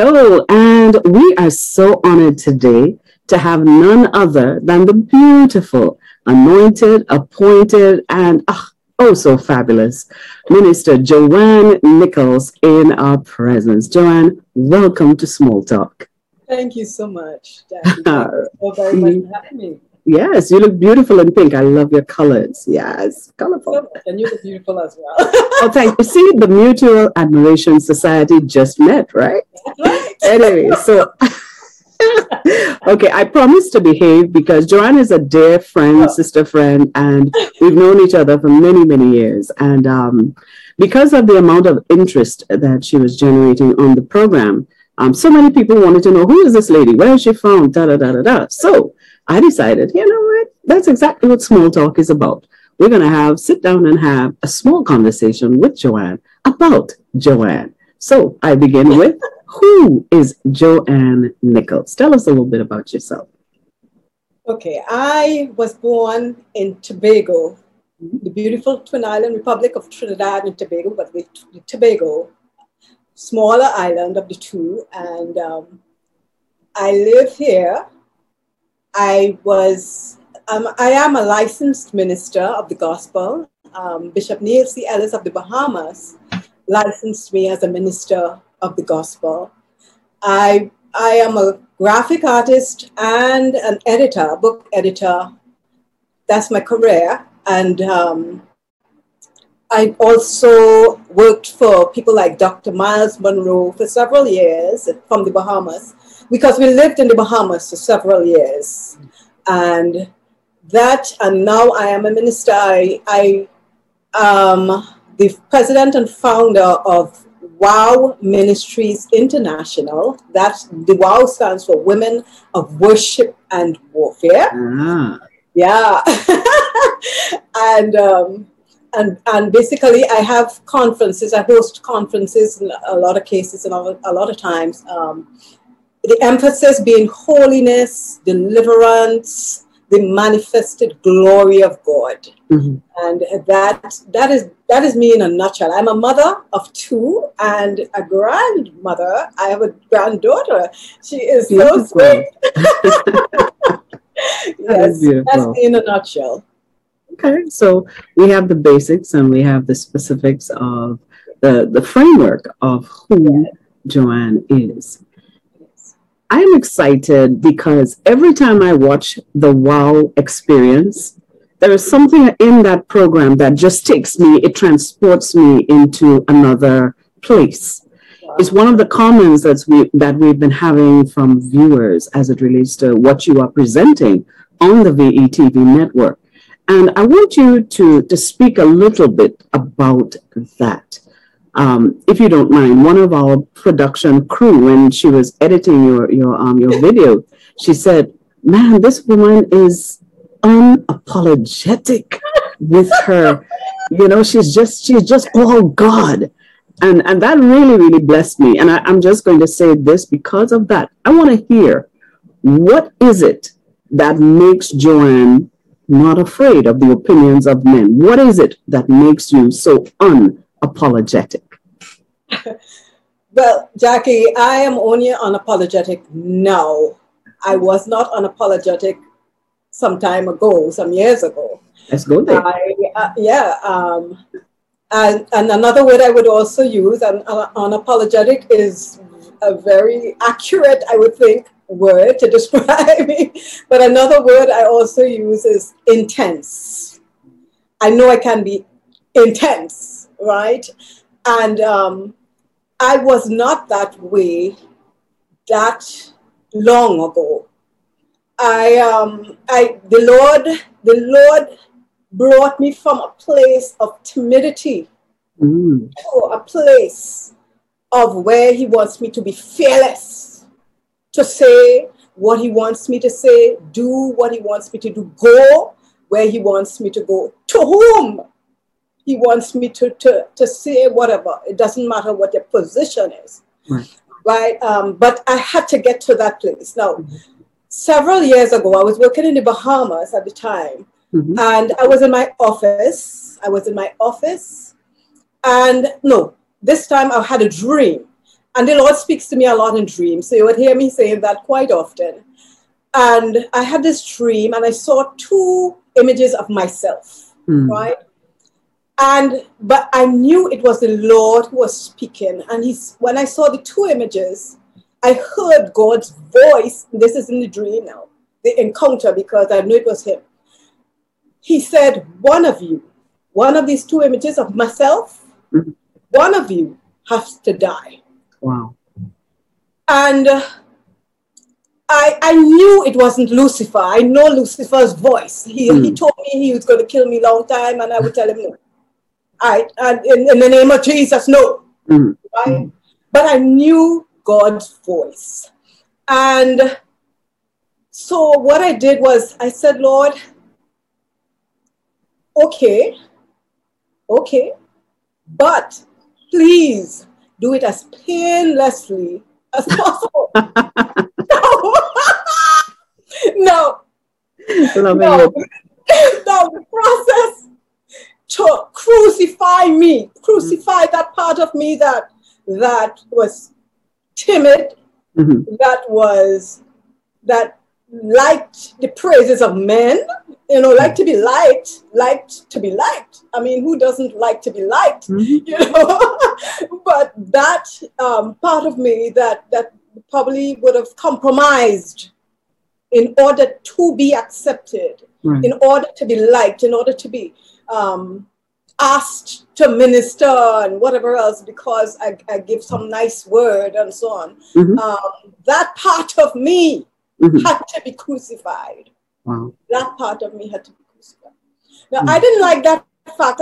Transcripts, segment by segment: Hello, and we are so honored today to have none other than the beautiful, anointed, appointed, and oh so fabulous Minister Joanne Nichols in our presence. Joanne, welcome to Small Talk. Thank you so much, Jackie. Thank you so very much for having me. Yes, you look beautiful in pink. I love your colors. Yes, colorful. And you look beautiful as well. Oh, thank you. See, the Mutual Admiration Society just met, right? Right. Anyway, so, okay, I promise to behave because Joanne is a dear friend, sister friend, and we've known each other for many, many years. And because of the amount of interest that she was generating on the program, so many people wanted to know, who is this lady? Where is she from? So I decided, you know what? That's exactly what Small Talk is about. We're going to sit down and have a small conversation with Joanne about Joanne. So I begin with, who is Joanne Nichols? Tell us a little bit about yourself. Okay, I was born in Tobago, the beautiful Twin Island Republic of Trinidad and Tobago, but with Tobago, smaller island of the two. And I live here. I am a licensed minister of the gospel. Bishop Neil C. Ellis of the Bahamas licensed me as a minister of the gospel. I am a graphic artist and an editor, book editor. That's my career. And I also worked for people like Dr. Miles Monroe for several years from the Bahamas, because we lived in the Bahamas for several years. And now I am a minister. I am the president and founder of WOW Ministries International. The WOW stands for Women of Worship and Warfare. Mm. Yeah. And basically I have conferences. I host conferences in a lot of cases and a lot of times. The emphasis being holiness, deliverance, the manifested glory of God. Mm-hmm. And that is me in a nutshell. I'm a mother of two and a grandmother. I have a granddaughter. She is beautiful. So sweet. Yes, that's me in a nutshell. Okay, so we have the basics and we have the specifics of the framework of who Joanne is. I'm excited because every time I watch the WOW experience, there is something in that program that just takes me, it transports me into another place. Wow. It's one of the comments that we've been having from viewers as it relates to what you are presenting on the VETV network. And I want you to speak a little bit about that. If you don't mind, one of our production crew, when she was editing your video, she said, "Man, this woman is unapologetic with her. You know, she's just all God," and that really, really blessed me. And I'm just going to say this because of that. I want to hear, what is it that makes Joanne not afraid of the opinions of men? What is it that makes you so unapologetic? Well, Jackie, I am only unapologetic now. I was not unapologetic some years ago. Let's go there. And another word I would also use, and unapologetic is a very accurate, I would think, word to describe me. But another word I also use is intense. I know I can be intense, right? And I was not that way that long ago. The Lord brought me from a place of timidity to a place of where He wants me to be fearless, to say what He wants me to say, do what He wants me to do, go where He wants me to go, to whom He wants me to say whatever. It doesn't matter what their position is. Right? But I had to get to that place. Now, several years ago, I was working in the Bahamas at the time. Mm-hmm. And I was in my office. And this time I had a dream. And the Lord speaks to me a lot in dreams. So you would hear me saying that quite often. And I had this dream and I saw two images of myself, right? But I knew it was the Lord who was speaking. And when I saw the two images, I heard God's voice. This is in the dream now, the encounter, because I knew it was him. He said, one of you, one of these two images of myself, one of you has to die. Wow. And I knew it wasn't Lucifer. I know Lucifer's voice. He told me he was going to kill me long time, and I would tell him no. In the name of Jesus, no. Right? But I knew God's voice. And so what I did was I said, Lord, okay, but please do it as painlessly as possible. No. The process to crucify me, crucify that part of me that was timid, that liked the praises of men, you know, liked to be liked. I mean, who doesn't like to be liked, you know? But that part of me that probably would have compromised in order to be accepted, in order to be liked, in order to be asked to minister and whatever else, because I give some nice word and so on. That part of me had to be crucified. Wow. That part of me had to be crucified. Now, I didn't like that fact.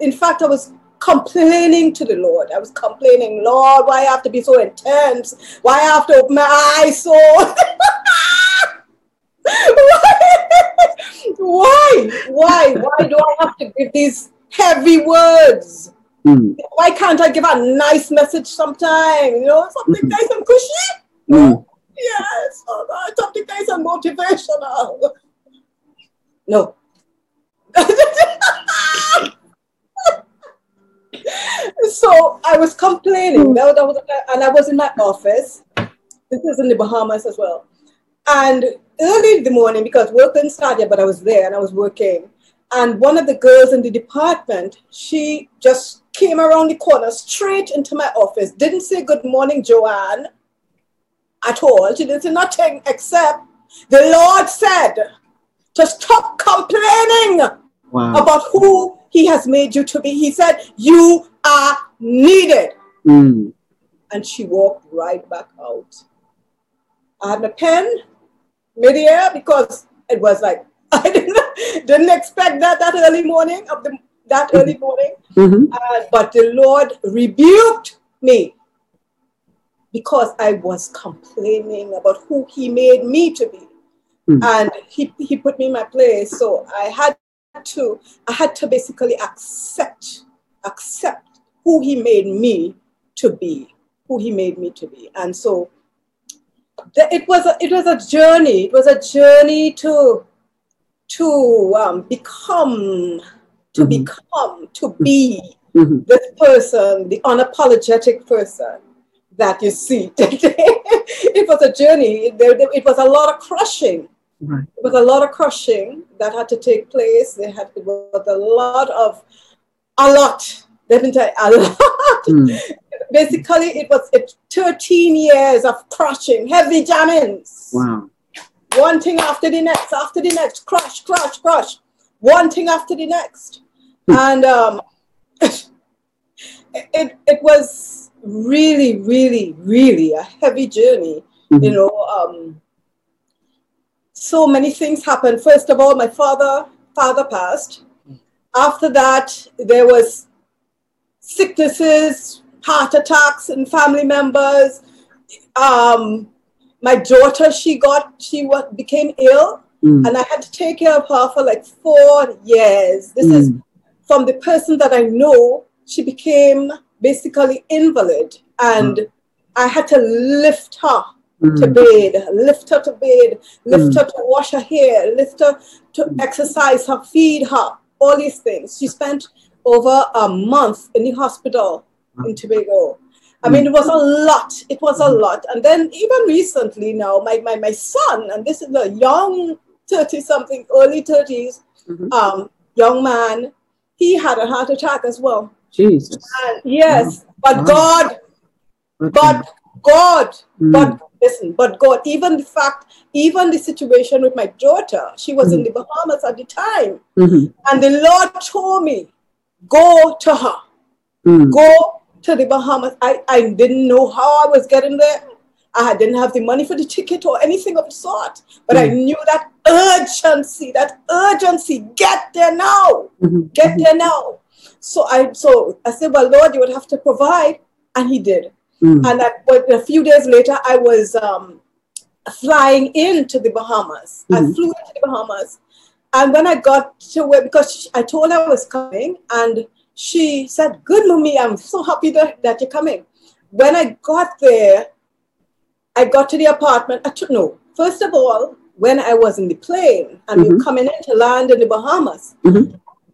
In fact, I was complaining to the Lord. I was complaining, Lord, why I have to be so intense? Why I have to open my eyes so... Why do I have to give these heavy words? Why can't I give a nice message sometime? You know, something nice and cushy? Yes, something nice and motivational. No. So I was complaining. And I was in my office. This is in the Bahamas as well. And early in the morning, because work didn't start yet, but I was there and I was working. And one of the girls in the department, she just came around the corner straight into my office. Didn't say good morning, Joanne, at all. She didn't say nothing except the Lord said to stop complaining about who he has made you to be. He said, you are needed. And she walked right back out. I had my pen mid-air because it was like, I didn't expect that early morning, but the Lord rebuked me because I was complaining about who he made me to be. And he put me in my place. So I had to basically accept who he made me to be, And so it was a journey to be this person, the unapologetic person that you see today. It was a journey. It was a lot of crushing. Right. It was a lot of crushing that had to take place. It was a lot. Let me tell you, a lot. Basically, it was 13 years of crushing, heavy jammings. Wow. One thing after the next, crush. One thing after the next. And it was really, really, really a heavy journey, you know. So many things happened. First of all, my father passed. After that, there was sicknesses, heart attacks in family members. My daughter, became ill, and I had to take care of her for like 4 years. This is from the person that I know. She became basically invalid, and I had to lift her to bed, lift her to wash her hair, lift her to exercise her, feed her, all these things. She spent over a month in the hospital in Tobago. I mean, it was a lot. It was a lot. And then even recently now, my son, and this is a young 30-something, early 30s, young man, he had a heart attack as well. Jesus. And yes. Wow. But wow. God, okay. But God, even the fact, even the situation with my daughter, she was in the Bahamas at the time. And the Lord told me, go to her. Go to the Bahamas. I didn't know how I was getting there. I didn't have the money for the ticket or anything of the sort. But I knew that urgency, get there now. Get there now. So I said, well, Lord, you would have to provide. And he did. And but a few days later, I was flying into the Bahamas. I flew into the Bahamas. And when I got to where, because I told her I was coming, and she said, good, mommy, I'm so happy that you're coming. When I got there, I got to the apartment. First of all, when I was in the plane and we were coming in to land in the Bahamas,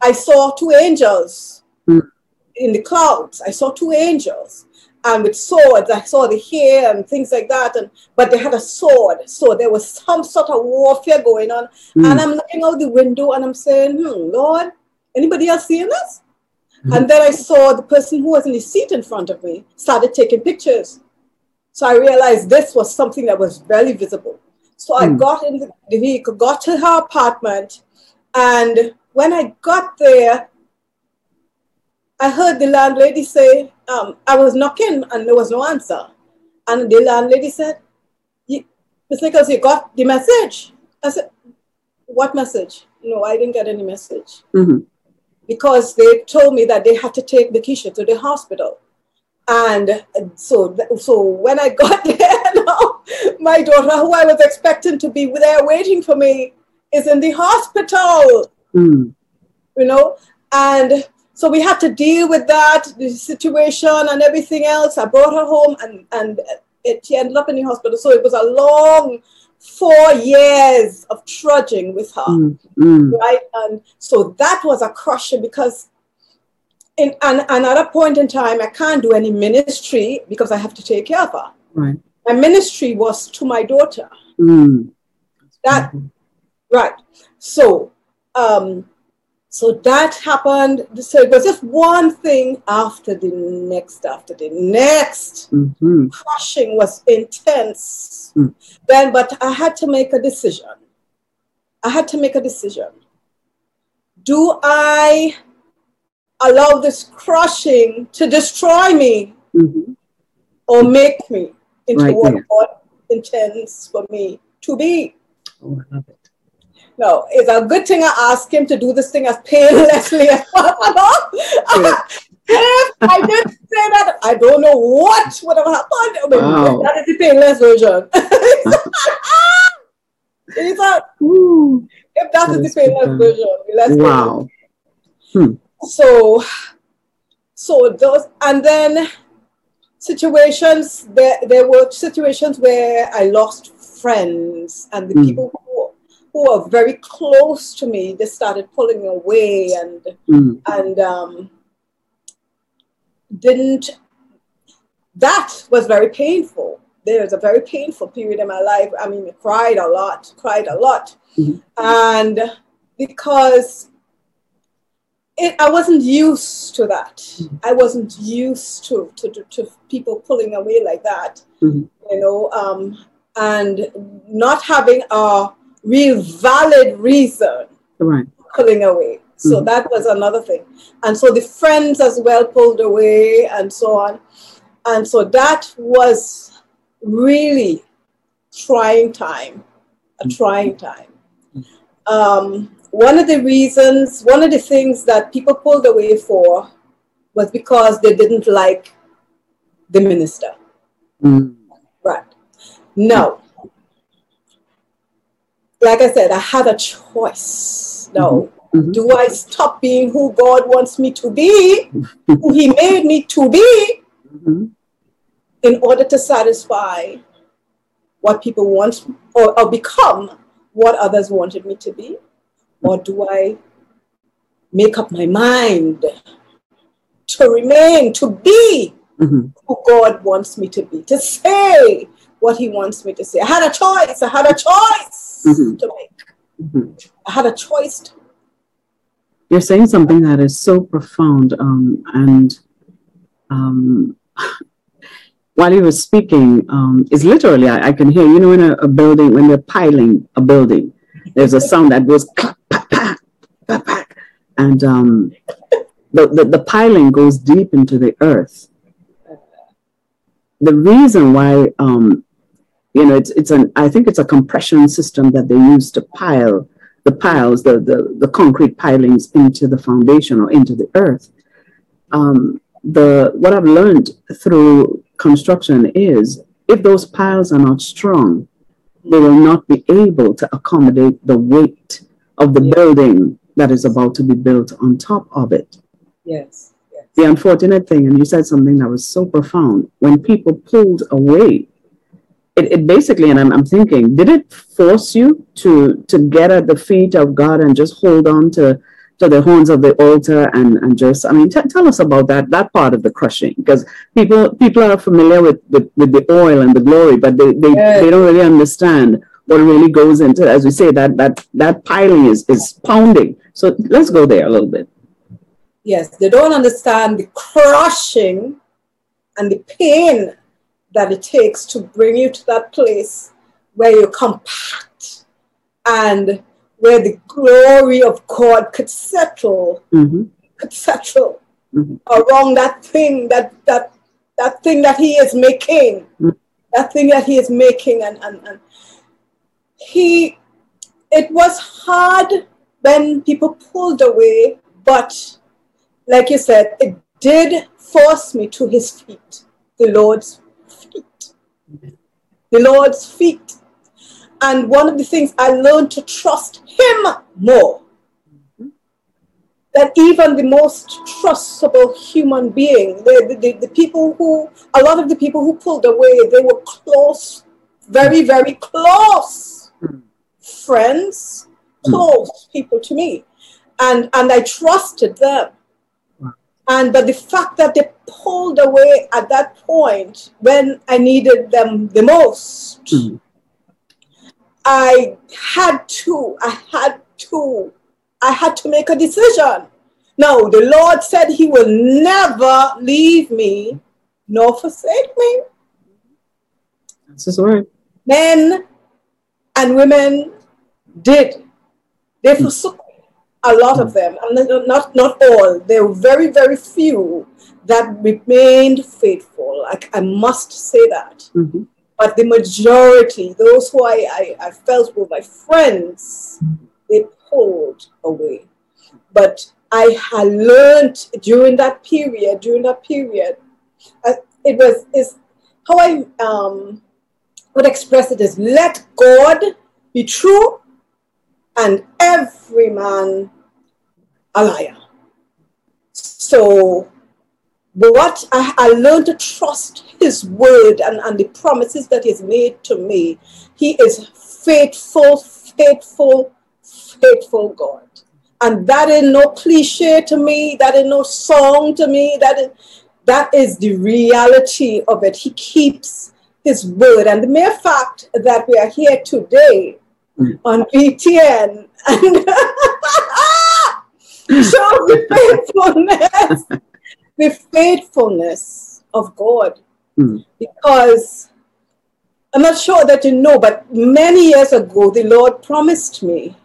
I saw two angels in the clouds. I saw two angels. And with swords, I saw the hair and things like that. But they had a sword. So there was some sort of warfare going on. And I'm looking out the window and I'm saying, Lord, anybody else seeing this? And then I saw the person who was in the seat in front of me started taking pictures. So I realized this was something that was very visible. So I got in the vehicle, got to her apartment. And when I got there, I heard the landlady say, I was knocking and there was no answer. And the landlady said, Miss Nichols, you got the message? I said, what message? No, I didn't get any message. Because they told me that they had to take the Keisha to the hospital. And so when I got there, my daughter, who I was expecting to be there waiting for me, is in the hospital, you know? And so we had to deal with that, the situation and everything else. I brought her home and she ended up in the hospital. So it was a long 4 years of trudging with her, right? And so that was a crusher because in another point in time, I can't do any ministry because I have to take care of her. Right. My ministry was to my daughter. That, right. So, so that happened. So it was just one thing after the next. Crushing was intense. Then, but I had to make a decision. Do I allow this crushing to destroy me or make me into what God intends for me to be? Oh, I love it. No, it's a good thing I asked him to do this thing as painlessly as possible. If I didn't say that, I don't know what would have happened. I mean, wow. That is the painless version. If that is the painless version, let's go. So those, and then situations, there were situations where I lost friends and the people who are very close to me, they started pulling away and didn't. That was very painful. There was a very painful period in my life. I mean, I cried a lot, and because I wasn't used to that. I wasn't used to people pulling away like that, you know, and not having a real valid reason pulling away. So that was another thing. And so the friends as well pulled away and so on. And so that was really trying time, a trying time. One of the things that people pulled away for was because they didn't like the minister. Right. Now, like I said, I had a choice. Now, do I stop being who God wants me to be, who He made me to be, in order to satisfy what people want or become what others wanted me to be? Or do I make up my mind to remain, to be mm-hmm. who God wants me to be, to say what he wants me to say. I had a choice. I had a choice mm-hmm. to make. Mm-hmm. I had a choice to. You're saying something that is so profound. While you were speaking, it's literally, I can hear, you know, in a building, when they're piling a building, there's a sound that goes, and the piling goes deep into the earth. The reason why, you know, I think it's a compression system that they use to pile the piles, the concrete pilings into the foundation or into the earth. What I've learned through construction is, if those piles are not strong, they will not be able to accommodate the weight of the building that is about to be built on top of it. Yes. Yes. The unfortunate thing, and you said something that was so profound, when people pulled away, it basically, and I'm thinking, did it force you to get at the feet of God and just hold on to the horns of the altar and just, I mean, tell us about that part of the crushing, because people are familiar with the oil and the glory, but they don't really understand what really goes into, as we say, that piling is pounding. So let's go there a little bit. Yes, they don't understand the crushing and the pain that it takes to bring you to that place where you compact and where the glory of God could settle, mm-hmm. Mm-hmm. around that thing, that thing that he is making, mm-hmm. And it was hard when people pulled away, but like you said, it did force me to his feet, the Lord's feet. The Lord's feet. And one of the things I learned to trust him more mm-hmm. than even the most trustable human being. The people who, a lot of the people who pulled away, they were close, very, very close mm-hmm. friends, close mm-hmm. people to me. And I trusted them. Wow. But the fact that they pulled away at that point when I needed them the most, mm-hmm. I had to make a decision. Now, the Lord said he will never leave me nor forsake me. That's his word. Men and women did. They forsook me, a lot of them, and not all. There were very, very few that remained faithful. I must say that. Mm-hmm. But the majority, those who I felt were my friends, they pulled away. But I had learned during that period, how I would express it is, let God be true and every man a liar. So, but what I learned to trust his word and the promises that he's made to me. He is faithful, faithful, faithful God. And that is no cliche to me. That is no song to me. That is the reality of it. He keeps his word. And the mere fact that we are here today on BTN shows the faithfulness. The faithfulness of God, because I'm not sure that you know, but many years ago, the Lord promised me,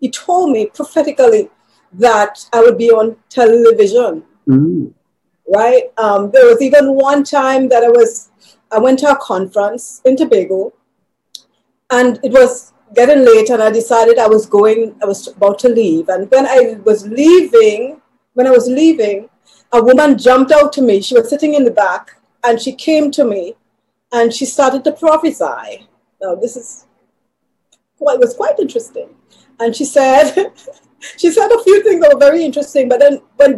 he told me prophetically that I would be on television, right? There was even one time that I went to a conference in Tobago, and it was getting late, and I decided I was about to leave. And when I was leaving, a woman jumped out to me. She was sitting in the back, and she came to me, and she started to prophesy. Now, it was quite interesting. And she said, a few things that were very interesting, but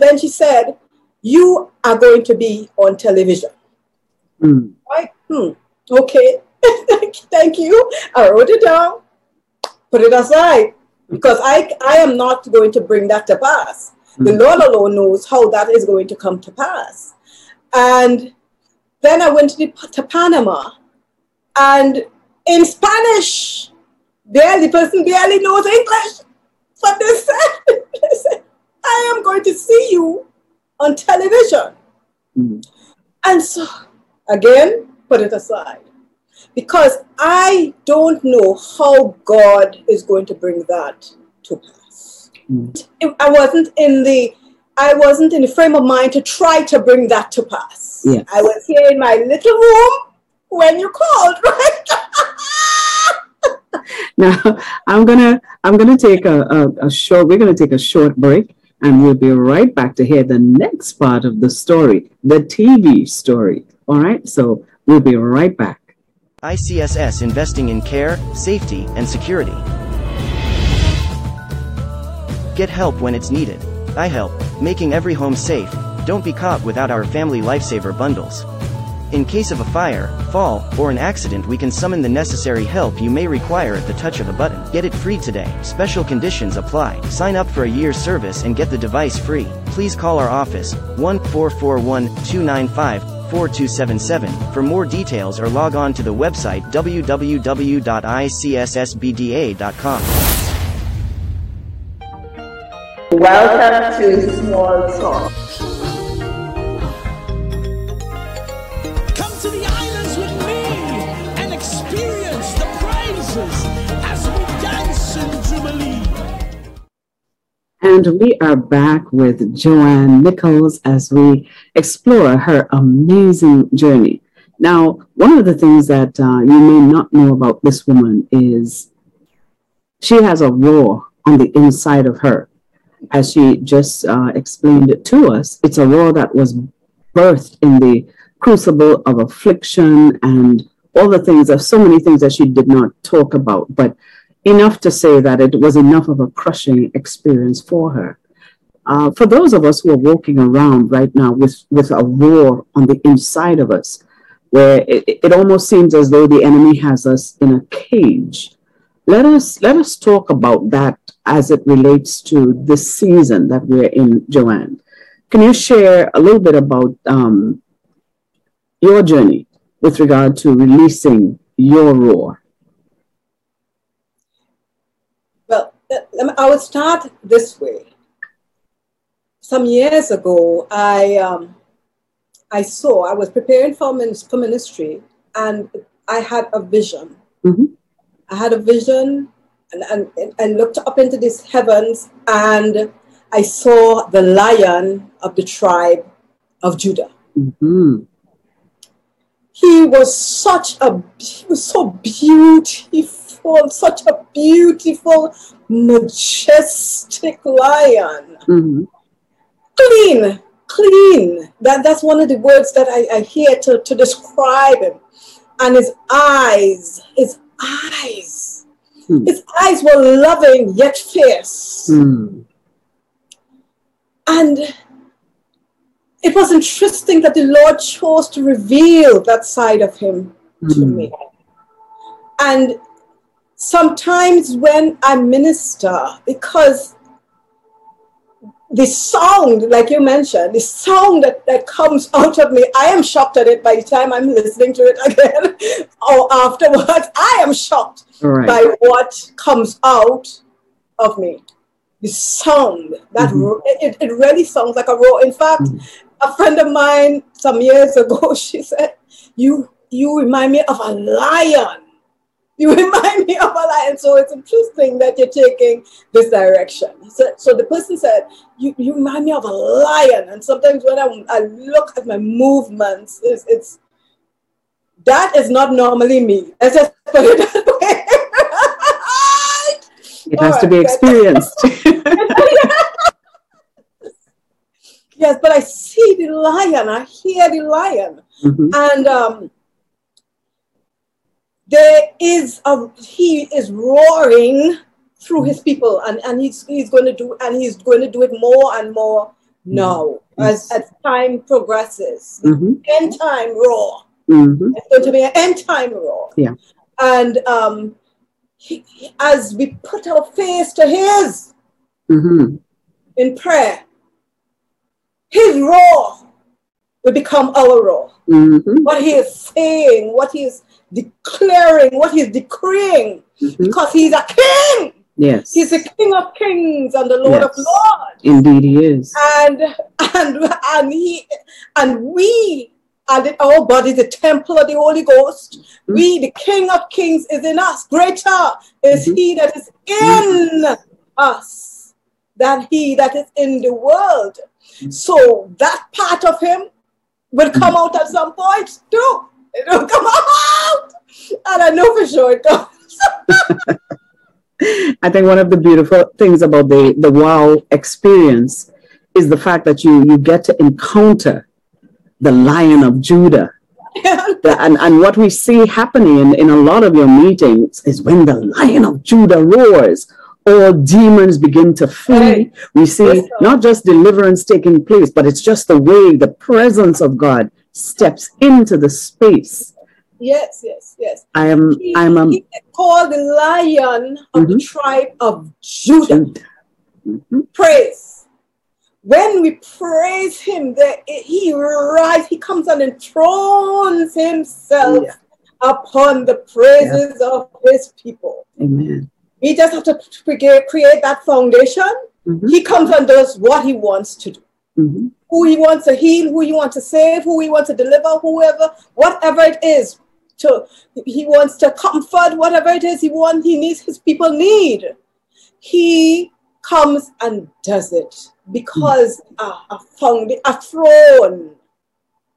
then she said, you are going to be on television. Right? Okay. Thank you. I wrote it down. Put it aside, because I am not going to bring that to pass. The Lord alone knows how that is going to come to pass. And Then I went to Panama, and in Spanish, the person barely knows English, but they said, I am going to see you on television. Mm-hmm. And so, again, put it aside. Because I don't know how God is going to bring that to pass. Mm. I wasn't in the frame of mind to try to bring that to pass. Yes. I was here in my little room when you called, right? Now we're gonna take a short break, and we'll be right back to hear the next part of the story, the TV story. All right, so we'll be right back. ICSS investing in care, safety, and security. Get help when it's needed. iHelp, making every home safe. Don't be caught without our family lifesaver bundles. In case of a fire, fall, or an accident, we can summon the necessary help you may require at the touch of a button. Get it free today. Special conditions apply. Sign up for a year's service and get the device free. Please call our office, 1-441-295-4277 for more details, or log on to the website www.icssbda.com. Welcome to Small Talk. Come to the islands with me and experience the praises as we dance in Jubilee. And we are back with Joanne Nichols as we explore her amazing journey. Now, one of the things that you may not know about this woman is she has a roar on the inside of her. As she just explained it to us, it's a roar that was birthed in the crucible of affliction and all the things, of so many things that she did not talk about, but enough to say that it was enough of a crushing experience for her. For those of us who are walking around right now with a roar on the inside of us, where it almost seems as though the enemy has us in a cage, let us talk about that as it relates to this season that we're in, Joanne. Can you share a little bit about your journey with regard to releasing your roar? Well, I would start this way. Some years ago, I was preparing for ministry, and I had a vision. Mm-hmm. I had a vision and looked up into these heavens, and I saw the lion of the tribe of Judah. Mm-hmm. He was so beautiful, such a beautiful, majestic lion. Mm-hmm. Clean. That's one of the words that I hear to describe him. And his eyes. Hmm. His eyes were loving yet fierce. Hmm. And it was interesting that the Lord chose to reveal that side of him to me. And sometimes when I minister, because the sound, like you mentioned, the sound that comes out of me, I am shocked at it by the time I'm listening to it again or afterwards. I am shocked by what comes out of me. The sound, that it really sounds like a roar. In fact, a friend of mine some years ago, she said, you remind me of a lion. You remind me of a lion. So it's interesting that you're taking this direction. So the person said, you remind me of a lion. And sometimes when I look at my movements, it's that is not normally me. Let's just put it that way. It has to be experienced. Yes, but I see the lion. I hear the lion. Mm-hmm. And he is roaring through his people, and he's going to do it more and more now, yes, as time progresses. Mm-hmm. End time roar. Mm-hmm. It's going to be an end time roar. Yeah. And as we put our face to his in prayer, his roar we become our own. Mm-hmm. What he is saying, what he is declaring, what he is decreeing, mm-hmm. because he's a king. Yes. He's the King of Kings and the Lord yes. of Lords. Indeed he is. And we are our body, the temple of the Holy Ghost. Mm-hmm. We, the King of Kings, is in us. Greater is mm-hmm. he that is in mm-hmm. us than he that is in the world. Mm-hmm. So that part of him will come out at some point too. It will come out. And I know for sure it does. I think one of the beautiful things about the WOW experience is the fact that you get to encounter the Lion of Judah. And what we see happening in a lot of your meetings is when the Lion of Judah roars, all demons begin to flee. Right. We see not just deliverance taking place, but it's just the way the presence of God steps into the space. Yes, yes, yes. He called the Lion of mm-hmm. the tribe of Judah. Mm-hmm. Praise. When we praise him, he rises, he comes and enthrones himself yeah. upon the praises yeah. of his people. Amen. We just have to create that foundation. Mm-hmm. He comes and does what he wants to do. Mm-hmm. Who he wants to heal, who he wants to save, who he wants to deliver, whoever, whatever it is. He wants to comfort, whatever it is he needs, his people need. He comes and does it because a throne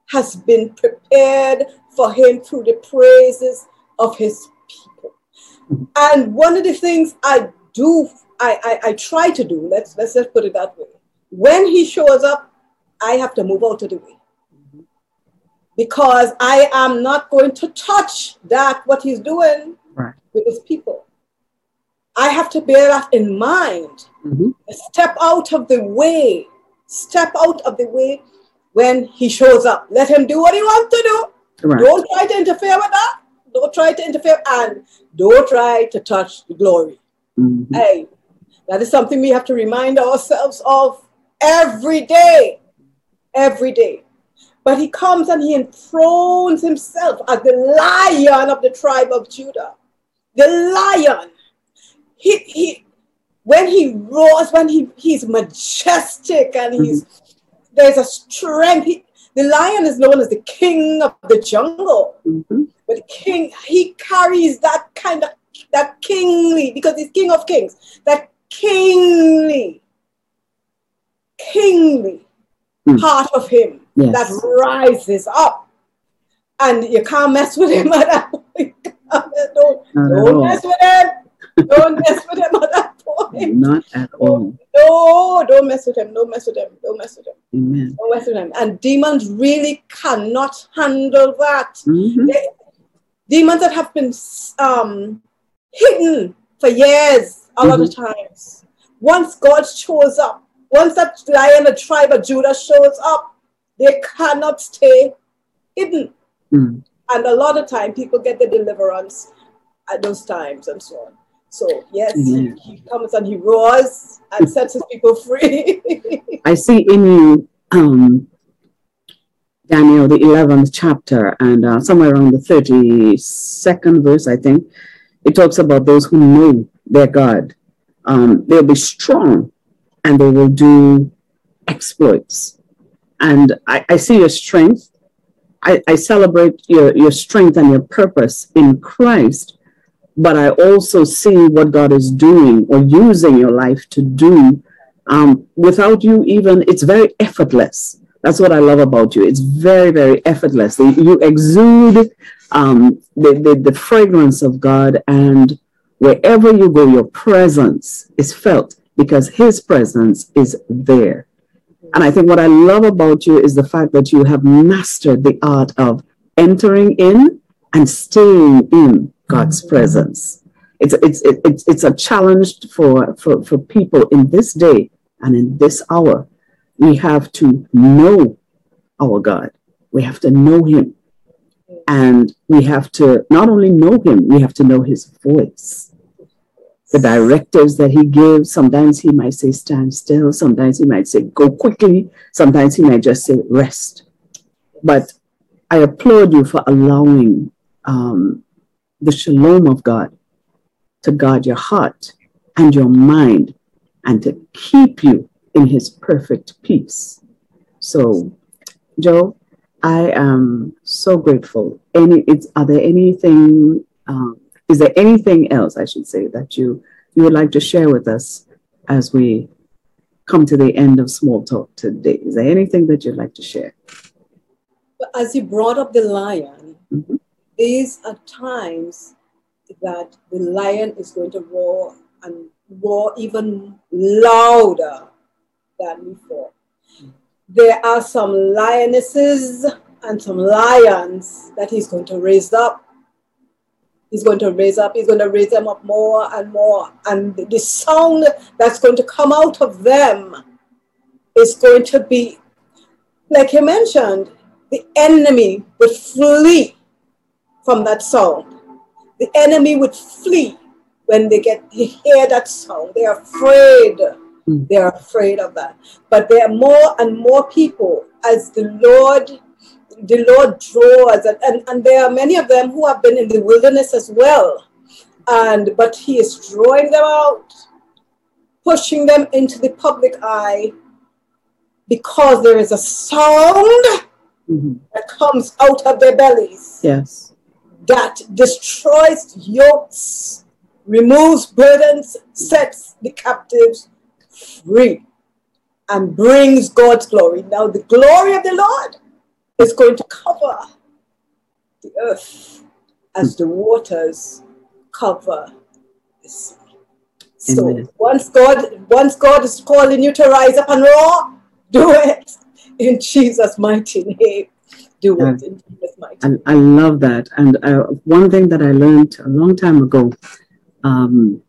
has been prepared for him through the praises of his people. And one of the things I try to do, let's just put it that way. When he shows up, I have to move out of the way. Because I am not going to touch what he's doing right. with his people. I have to bear that in mind. Mm-hmm. Step out of the way when he shows up. Let him do what he wants to do. Right. Don't try to interfere with that. Don't try to interfere and don't try to touch the glory. Mm-hmm. Hey, that is something we have to remind ourselves of every day. Every day. But he comes and he enthrones himself as the Lion of the tribe of Judah. The Lion. When he roars, when he's majestic and there's a strength. The Lion is known as the king of the jungle. Mm-hmm. But he carries that kind of, that kingly, because he's King of Kings, that kingly part of him. Yes. That rises up, and you can't mess with him at that point. Don't mess with him. Don't mess with him at that point. Not at all. No, don't mess with him. Don't mess with him. Don't mess with him. Amen. Don't mess with him. And demons really cannot handle that. Mm-hmm. Demons that have been hidden for years, a lot of times. Once God shows up, once that Lion, the tribe of Judah shows up, they cannot stay hidden. Mm. And a lot of time people get the deliverance at those times and so on. So yes, he comes and he roars and sets his people free. I see in you, Daniel, the 11th chapter and somewhere around the 32nd verse, I think, it talks about those who know their God. They'll be strong and they will do exploits. And I see your strength. I celebrate your strength and your purpose in Christ, but I also see what God is doing or using your life to do. Without you even, it's very effortless. That's what I love about you. It's very, very effortless. You exude the fragrance of God, and wherever you go, your presence is felt because his presence is there. And I think what I love about you is the fact that you have mastered the art of entering in and staying in God's presence. It's a challenge for people in this day and in this hour. We have to know our God. We have to know him. And we have to not only know him, we have to know his voice. The directives that he gives, sometimes he might say, stand still. Sometimes he might say, go quickly. Sometimes he might just say, rest. But I applaud you for allowing the shalom of God to guard your heart and your mind and to keep you in his perfect peace. So, Joe, I am so grateful. Is there anything else, I should say, that you would like to share with us as we come to the end of Small Talk today? Is there anything that you'd like to share? As you brought up the lion, mm-hmm. These are times that the lion is going to roar and roar even louder than before. Mm-hmm. There are some lionesses and some lions that he's going to raise up. He's going to raise them up more and more. And the sound that's going to come out of them is going to be, like you mentioned, the enemy would flee from that sound. The enemy would flee when they hear that sound. They are afraid. Mm. They are afraid of that. But there are more and more people as the Lord draws, and there are many of them who have been in the wilderness as well. But he is drawing them out, pushing them into the public eye, because there is a sound mm-hmm. that comes out of their bellies. Yes. That destroys yokes, removes burdens, sets the captives free, and brings God's glory. Now, the glory of the Lord is going to cover the earth as the waters cover the sea. So once God is calling you to rise up and roar, do it in Jesus' mighty name. Do it in Jesus' mighty name. I love that. And one thing that I learned a long time ago, when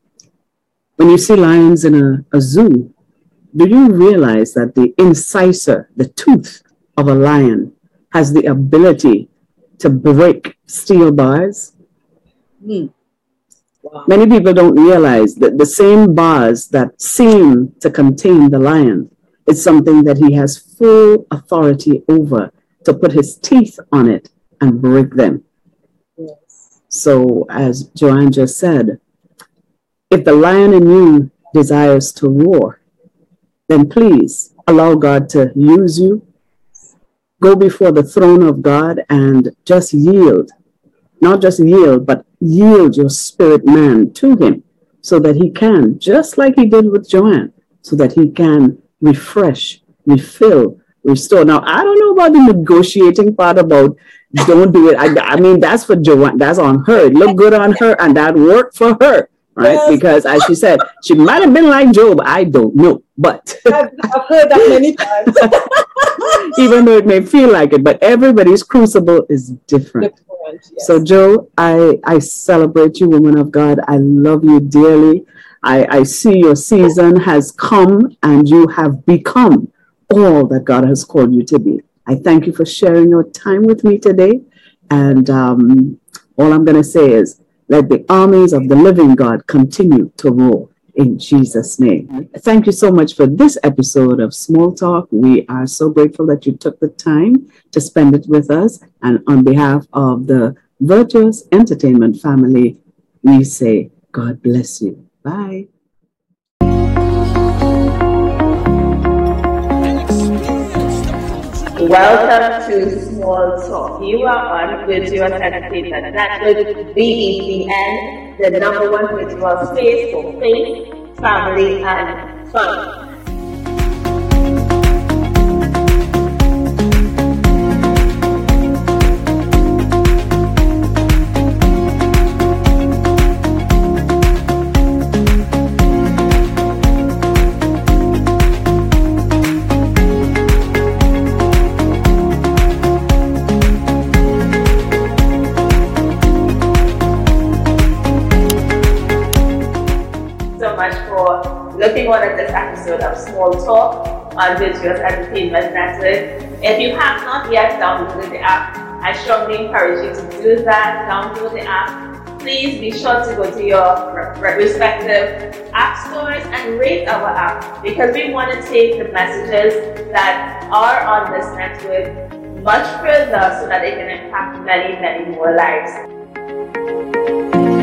you see lions in a zoo, do you realize that the incisor, the tooth of a lion, has the ability to break steel bars? Mm. Wow. Many people don't realize that the same bars that seem to contain the lion is something that he has full authority over, to put his teeth on it and break them. Yes. So as Joanne just said, if the lion in you desires to roar, then please allow God to use you. Go before the throne of God and just yield. Not just yield, but yield your spirit man to him so that he can, just like he did with Joanne, so that he can refresh, refill, restore. Now, I don't know about the negotiating part about don't do it. I mean, that's for Joanne. That's on her. It looked good on her, and that worked for her. Right? Yes. Because as she said, she might have been like Job. I don't know, but I've heard that many times. Even though it may feel like it, but everybody's crucible is different. Yes. So, Joe, I celebrate you, woman of God. I love you dearly. I see your season has come, and you have become all that God has called you to be. I thank you for sharing your time with me today. And all I'm going to say is, let the armies of the living God continue to roar in Jesus' name. Thank you so much for this episode of Small Talk. We are so grateful that you took the time to spend it with us. And on behalf of the Virtuous Entertainment family, we say, God bless you. Bye. Welcome to Small Talk. You are on Virtuous Entertainment Network, BTN, the number one virtual space for faith, family, and fun. Looking on at this episode of Small Talk on Virtuous Entertainment Network. If you have not yet downloaded the app, I strongly encourage you to do that. Download the app. Please be sure to go to your respective app stores and rate our app, because we want to take the messages that are on this network much further so that it can impact many, many more lives.